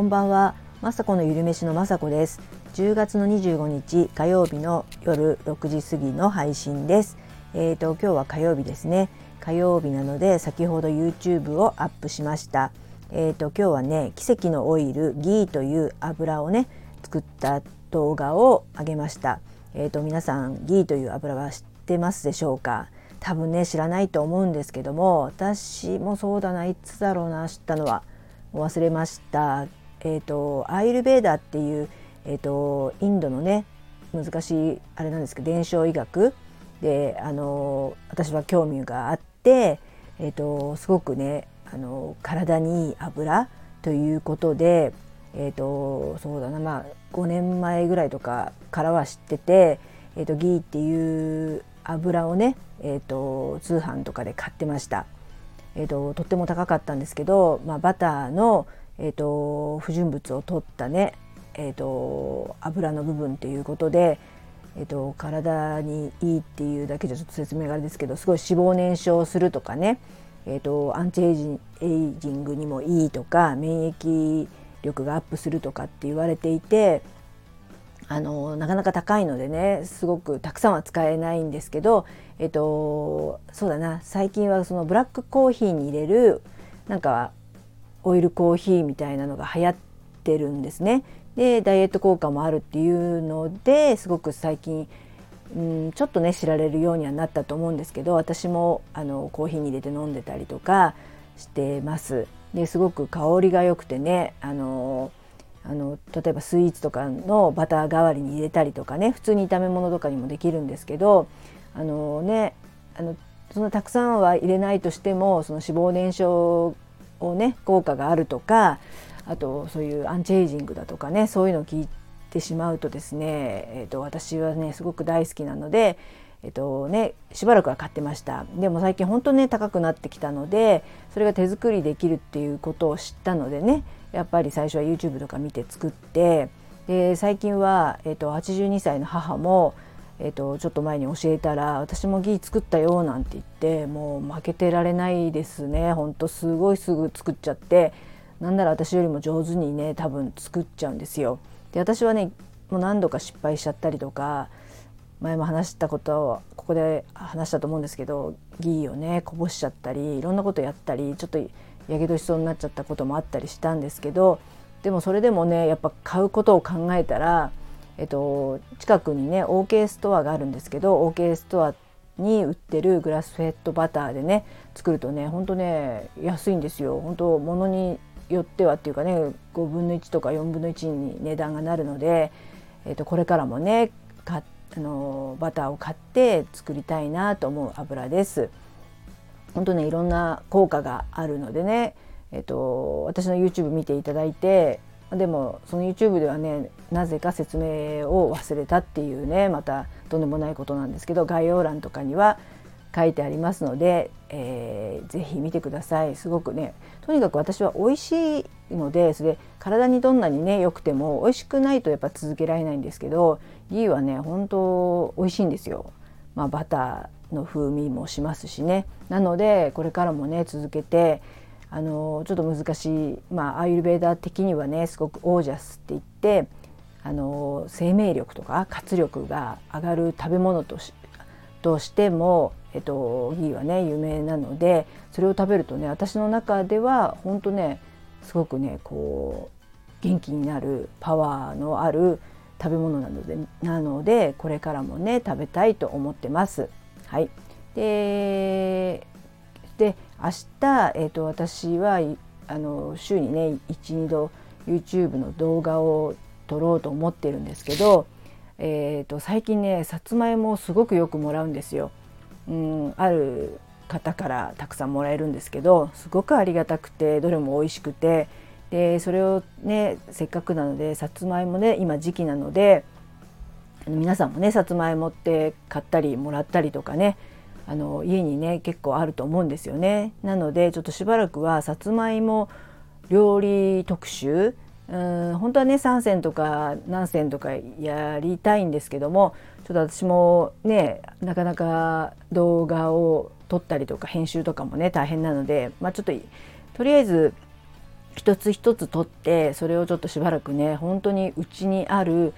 こんばんは、まさこのゆるめしのまさこです。10月の25日火曜日の夜6時過ぎの配信です。今日は火曜日ですね。火曜日なので先ほど YouTube をアップしました。今日はね、奇跡のオイルギーという油をね作った動画を上げました。皆さんギーという油は知ってますでしょうか。多分ね知らないと思うんですけども、私もそうだな、いつだろうな、知ったのは忘れました。アイルベーダーっていう、インドのね難しいあれなんですけど、伝承医学で私は興味があって、すごくね体にいい油ということで、そうだな、まあ5年前ぐらいとかからは知ってて、ギーっていう油をね、通販とかで買ってました。とっても高かったんですけど、まあ、バターの、不純物を取ったね、油の部分ということで、体にいいっていうだけじゃちょっと説明があれですけど、すごい脂肪燃焼するとかね、アンチエイジングにもいいとか、免疫力がアップするとかって言われていて、なかなか高いのでね、すごくたくさんは使えないんですけど、そうだな、最近はそのブラックコーヒーに入れるなんかオイルコーヒーみたいなのが流行ってるんですね。でダイエット効果もあるっていうので、すごく最近、ちょっとね知られるようにはなったと思うんですけど、私もコーヒーに入れて飲んでたりとかしてます。ですごく香りが良くてね、例えばスイーツとかのバター代わりに入れたりとかね、普通に炒め物とかにもできるんですけど、そんなたくさんは入れないとしても、その脂肪燃焼をね効果があるとか、あとそういうアンチエイジングだとかね、そういうのを聞いてしまうとですね、私はねすごく大好きなので、しばらくは買ってました。でも最近本当ね高くなってきたので、それが手作りできるっていうことを知ったのでね、やっぱり最初は YouTube とか見て作って、で最近は、82歳の母も、ちょっと前に教えたら、私もギー作ったよなんて言って、もう負けてられないですね。ほんとすごいすぐ作っちゃって、なんなら私よりも上手にね多分作っちゃうんですよ。で私はねもう何度か失敗しちゃったりとか、前も話したことをここで話したと思うんですけど、ギーをねこぼしちゃったり、いろんなことやったり、ちょっとやけどしそうになっちゃったこともあったりしたんですけど、でもそれでもねやっぱ買うことを考えたら、近くにね OK ストアがあるんですけど、 OK ストアに売ってるグラスフェッドバターでね作るとね、ほんとね安いんですよ。本当物によってはっていうかね、5分の1とか4分の1に値段がなるので、これからもねバターを買って作りたいなと思う油です。本当ねいろんな効果があるのでね、私の YouTube 見ていただいて、でもその YouTube ではねなぜか説明を忘れたっていうね、またとんでもないことなんですけど、概要欄とかには書いてありますので、ぜひ見てください。すごくね、とにかく私は美味しいので、それ体にどんなにね良くても美味しくないとやっぱ続けられないんですけど、ギーはね本当美味しいんですよ。まあ、バターの風味もしますしね。なのでこれからもね続けて、ちょっと難しい、まあ、アーユルヴェーダー的にはねすごくオージャスっていって、生命力とか活力が上がる食べ物としてもギーはね有名なので、それを食べるとね私の中では本当ねすごくねこう元気になるパワーのある食べ物なのでこれからもね食べたいと思ってます。はい。で明日、私は週にね 1,2 度 YouTube の動画を撮ろうと思ってるんですけど、最近ねさつまいもをすごくよくもらうんですよ。ある方からたくさんもらえるんですけど、すごくありがたくて、どれも美味しくて、でそれをねせっかくなので、さつまいもね今時期なので、皆さんもねさつまいもって買ったりもらったりとかね、家にね結構あると思うんですよね。なのでちょっとしばらくはさつまいも料理特集、本当はね3選とか何選とかやりたいんですけども、ちょっと私もねなかなか動画を撮ったりとか編集とかもね大変なので、まあ、ちょっととりあえず一つ一つ取って、それをちょっとしばらくね、本当にうちにある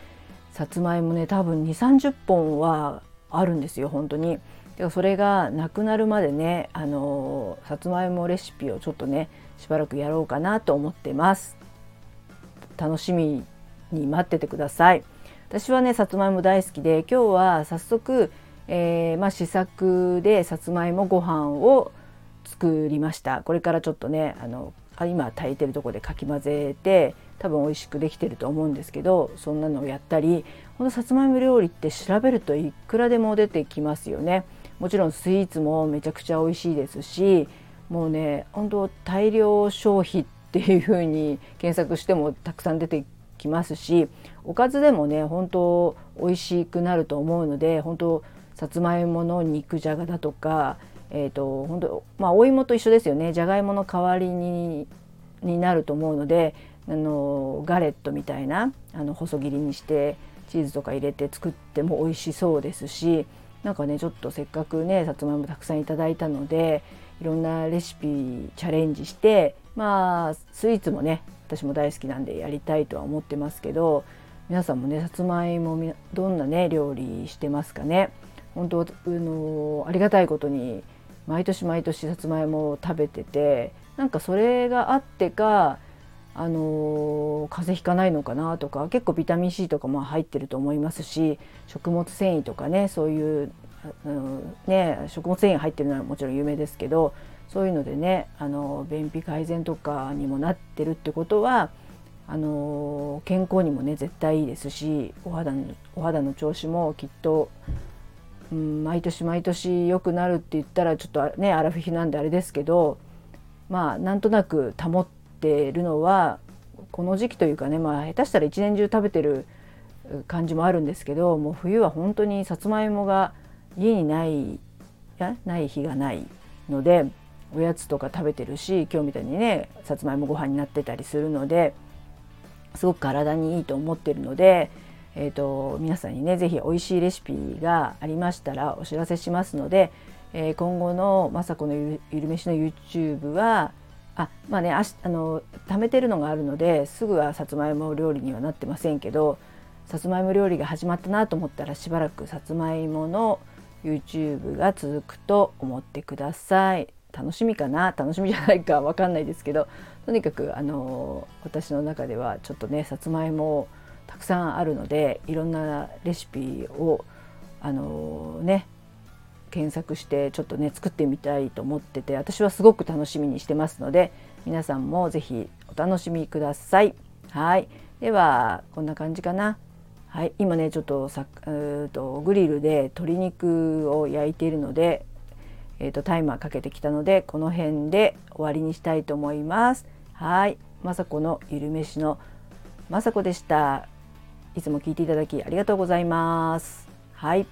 さつまいもね、多分 2,30 本はあるんですよ、本当に。でそれがなくなるまでね、さつまいもレシピをちょっとねしばらくやろうかなと思ってます。楽しみに待っててください。私はねさつまいも大好きで、今日は早速、試作でさつまいもご飯を作りました。これからちょっとね今炊いてるところでかき混ぜて、多分美味しくできてると思うんですけど、そんなのをやったり、このさつまいも料理って調べるといくらでも出てきますよね。もちろんスイーツもめちゃくちゃ美味しいですし、もうね本当大量消費っていう風に検索してもたくさん出てきますし、おかずでもね本当美味しくなると思うので、本当さつまいもの肉じゃがだとか、本当お芋と一緒ですよね。じゃがいもの代わりになると思うので、ガレットみたいな細切りにしてチーズとか入れて作っても美味しそうですし、なんかねちょっとせっかくねさつまいもたくさんいただいたので、いろんなレシピチャレンジして、スイーツもね私も大好きなんでやりたいとは思ってますけど、皆さんもねさつまいもどんなね料理してますかね。本当ありがたいことに毎年毎年さつまいもを食べてて、なんかそれがあってか風邪ひかないのかなとか、結構ビタミン C とかも入ってると思いますし、食物繊維とかね、そういう、食物繊維入ってるのはもちろん有名ですけど、そういうのでね便秘改善とかにもなってるってことは健康にもね絶対いいですし、お肌の調子もきっと毎年毎年良くなるって言ったらちょっとねアラフィフなんであれですけど、なんとなく保っているのはこの時期というかね、下手したら一年中食べてる感じもあるんですけど、もう冬は本当にさつまいもが家にない日がないので、おやつとか食べてるし、今日みたいにねさつまいもご飯になってたりするので、すごく体にいいと思ってるので、皆さんにねぜひ美味しいレシピがありましたらお知らせしますので、今後のまさこのゆるめしの YouTube は貯めてるのがあるので、すぐはさつまいも料理にはなってませんけど、さつまいも料理が始まったなと思ったらしばらくさつまいもの YouTube が続くと思ってください。楽しみかな、楽しみじゃないか分かんないですけど、とにかく私の中ではちょっとねさつまいもたくさんあるので、いろんなレシピを検索してちょっとね作ってみたいと思ってて、私はすごく楽しみにしてますので、皆さんもぜひお楽しみください。はい、ではこんな感じかな。はい、今ねちょっとグリルで鶏肉を焼いているので、タイマーかけてきたのでこの辺で終わりにしたいと思います。はい、まさこのゆるめしのまさこでした。いつも聞いていただきありがとうございます。はい。